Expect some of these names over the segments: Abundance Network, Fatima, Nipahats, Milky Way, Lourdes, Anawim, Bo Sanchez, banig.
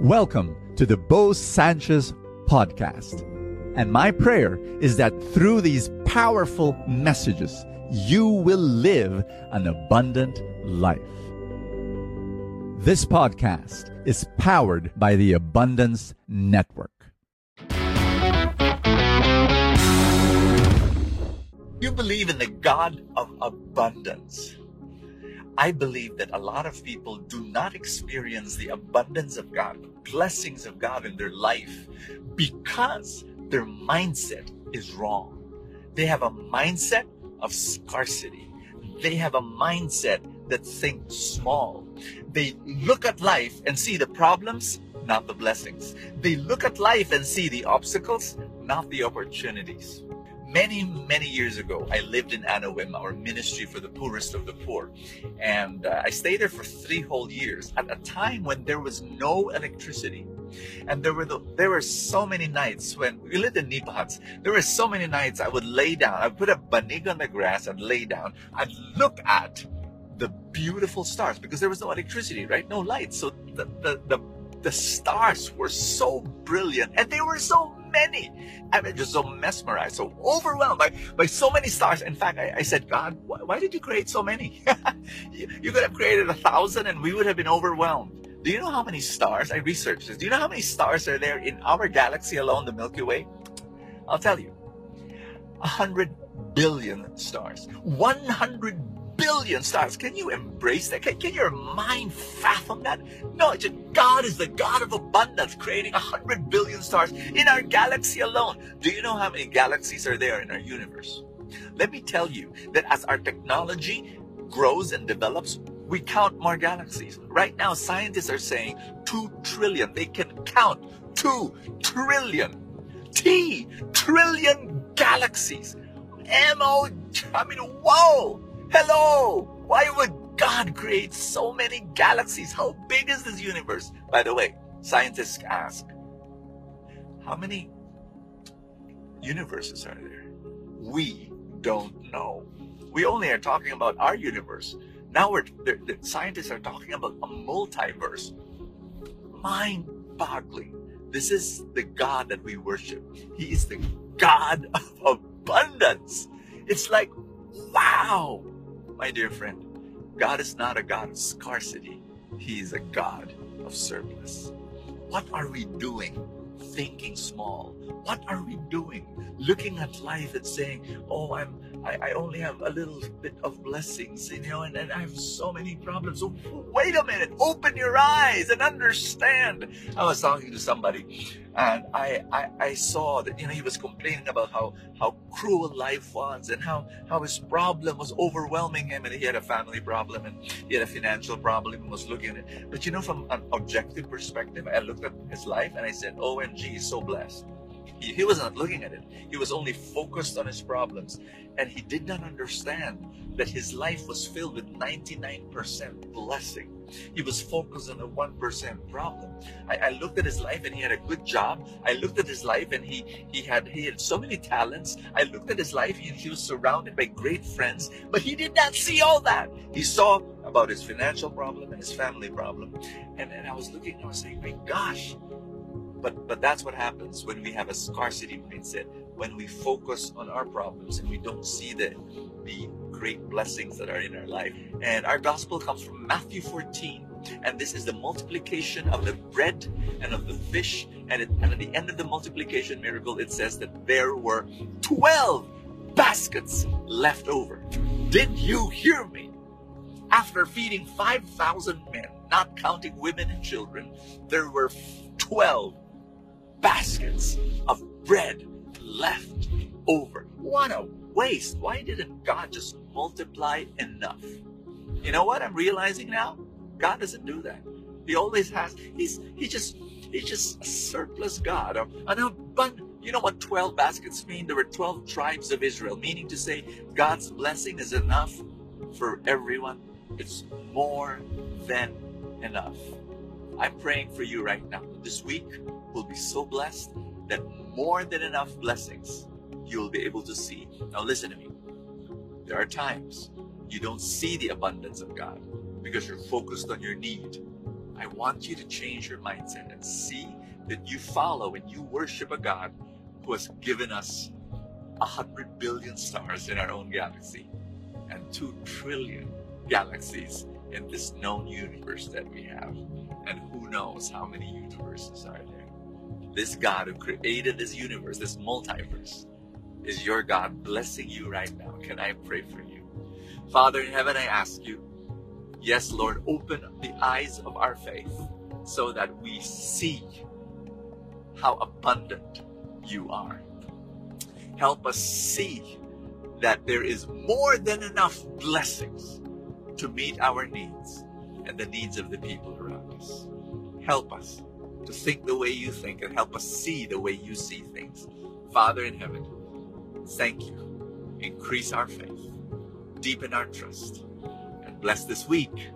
Welcome to the Bo Sanchez podcast. And my prayer is that through these powerful messages, you will live an abundant life. This podcast is powered by the Abundance Network. You believe in the God of abundance. I believe that a lot of people do not experience the abundance of God, the blessings of God in their life because their mindset is wrong. They have a mindset of scarcity. They have a mindset that thinks small. They look at life and see the problems, not the blessings. They look at life and see the obstacles, not the opportunities. Many years ago, I lived in Anawim, our ministry for the poorest of the poor. And I stayed there for 3 whole years at a time when there was no electricity. And there were so many nights when we lived in Nipahats. There were so many nights I would lay down. I'd put a banig on the grass and lay down. I'd look at the beautiful stars because there was no electricity, right? No light. So the stars were so brilliant and they were so many. I mean, just so mesmerized, so overwhelmed by so many stars. In fact, I said, God, why did you create so many? You could have created 1,000 and we would have been overwhelmed. Do you know how many stars? I researched this. Do you know how many stars are there in our galaxy alone, the Milky Way? I'll tell you. 100 billion stars. 100 billion stars. Can you embrace that? Can your mind fathom that? No, it's just God is the God of abundance, creating 100 billion stars in our galaxy alone. Do you know how many galaxies are there in our universe? Let me tell you that as our technology grows and develops, we count more galaxies. Right now, scientists are saying 2 trillion. They can count 2 trillion. T-trillion galaxies. M-O, I mean, whoa! Hello! Why would God create so many galaxies? How big is this universe? By the way, scientists ask, how many universes are there? We don't know. We only are talking about our universe. Now the scientists are talking about a multiverse. Mind-boggling. This is the God that we worship. He is the God of abundance. It's like, wow! My dear friend, God is not a God of scarcity. He is a God of surplus. What are we doing? Thinking small. What are we doing? Looking at life and saying, oh, I only have a little bit of blessings, you know, and I have so many problems. Oh, wait a minute. Open your eyes and understand. I was talking to somebody and I saw that, you know, he was complaining about how cruel life was and how his problem was overwhelming him, and he had a family problem and he had a financial problem and was looking at it. But you know, from an objective perspective, I looked at his life and I said, OMG, he's so blessed. He was not looking at it. He was only focused on his problems. And he did not understand that his life was filled with 99% blessing. He was focused on the 1% problem. I looked at his life and he had a good job. I looked at his life and he had so many talents. I looked at his life and he was surrounded by great friends. But he did not see all that. He saw about his financial problem and his family problem. And I was looking and I was saying, my gosh. But that's what happens when we have a scarcity mindset, when we focus on our problems and we don't see the great blessings that are in our life. And our gospel comes from Matthew 14. And this is the multiplication of the bread and of the fish. And at the end of the multiplication miracle, it says that there were 12 baskets left over. Did you hear me? After feeding 5,000 men, not counting women and children, there were 12 baskets of bread left over. What a waste. Why didn't God just multiply enough? You know what I'm realizing now? God doesn't do that. He always has. He's just a surplus God. An abundant. You know what 12 baskets mean? There were 12 tribes of Israel, meaning to say God's blessing is enough for everyone. It's more than enough. I'm praying for you right now. This week will be so blessed that more than enough blessings you'll be able to see. Now listen to me. There are times you don't see the abundance of God because you're focused on your need. I want you to change your mindset and see that you follow and you worship a God who has given us 100 billion stars in our own galaxy and 2 trillion galaxies in this known universe that we have. And who knows how many universes are there. This God who created this universe, this multiverse, is your God blessing you right now. Can I pray for you? Father in heaven, I ask you, yes, Lord, open the eyes of our faith so that we see how abundant you are. Help us see that there is more than enough blessings to meet our needs and the needs of the people around us. Help us to think the way you think and help us see the way you see things. Father in heaven, thank you. Increase our faith, deepen our trust, and bless this week.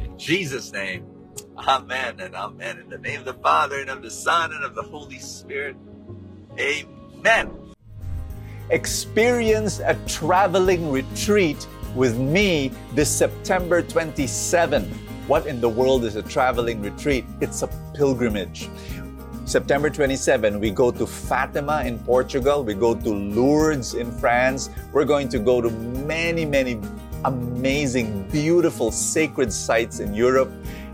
In Jesus' name, amen and amen. In the name of the Father, and of the Son, and of the Holy Spirit, amen. Experience a traveling retreat with me this September 27. What in the world is a traveling retreat? It's a pilgrimage. September 27, we go to Fatima in Portugal. We go to Lourdes in France. We're going to go to many, many amazing, beautiful, sacred sites in Europe.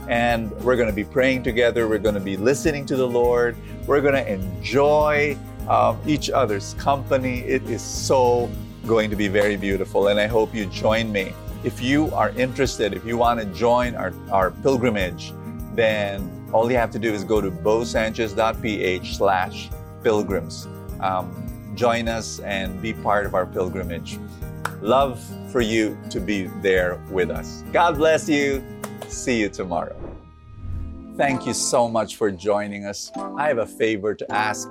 And we're going to be praying together. We're going to be listening to the Lord. We're going to enjoy each other's company. It is so going to be very beautiful. And I hope you join me. If you are interested, if you want to join our pilgrimage, then all you have to do is go to bosanchez.ph/pilgrims. Join us and be part of our pilgrimage. Love for you to be there with us. God bless you. See you tomorrow. Thank you so much for joining us. I have a favor to ask.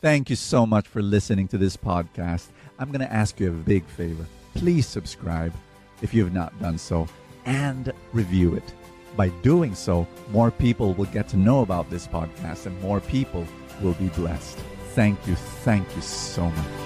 Thank you so much for listening to this podcast. I'm going to ask you a big favor. Please subscribe if you have not done so, and review it. By doing so, more people will get to know about this podcast and more people will be blessed. Thank you so much.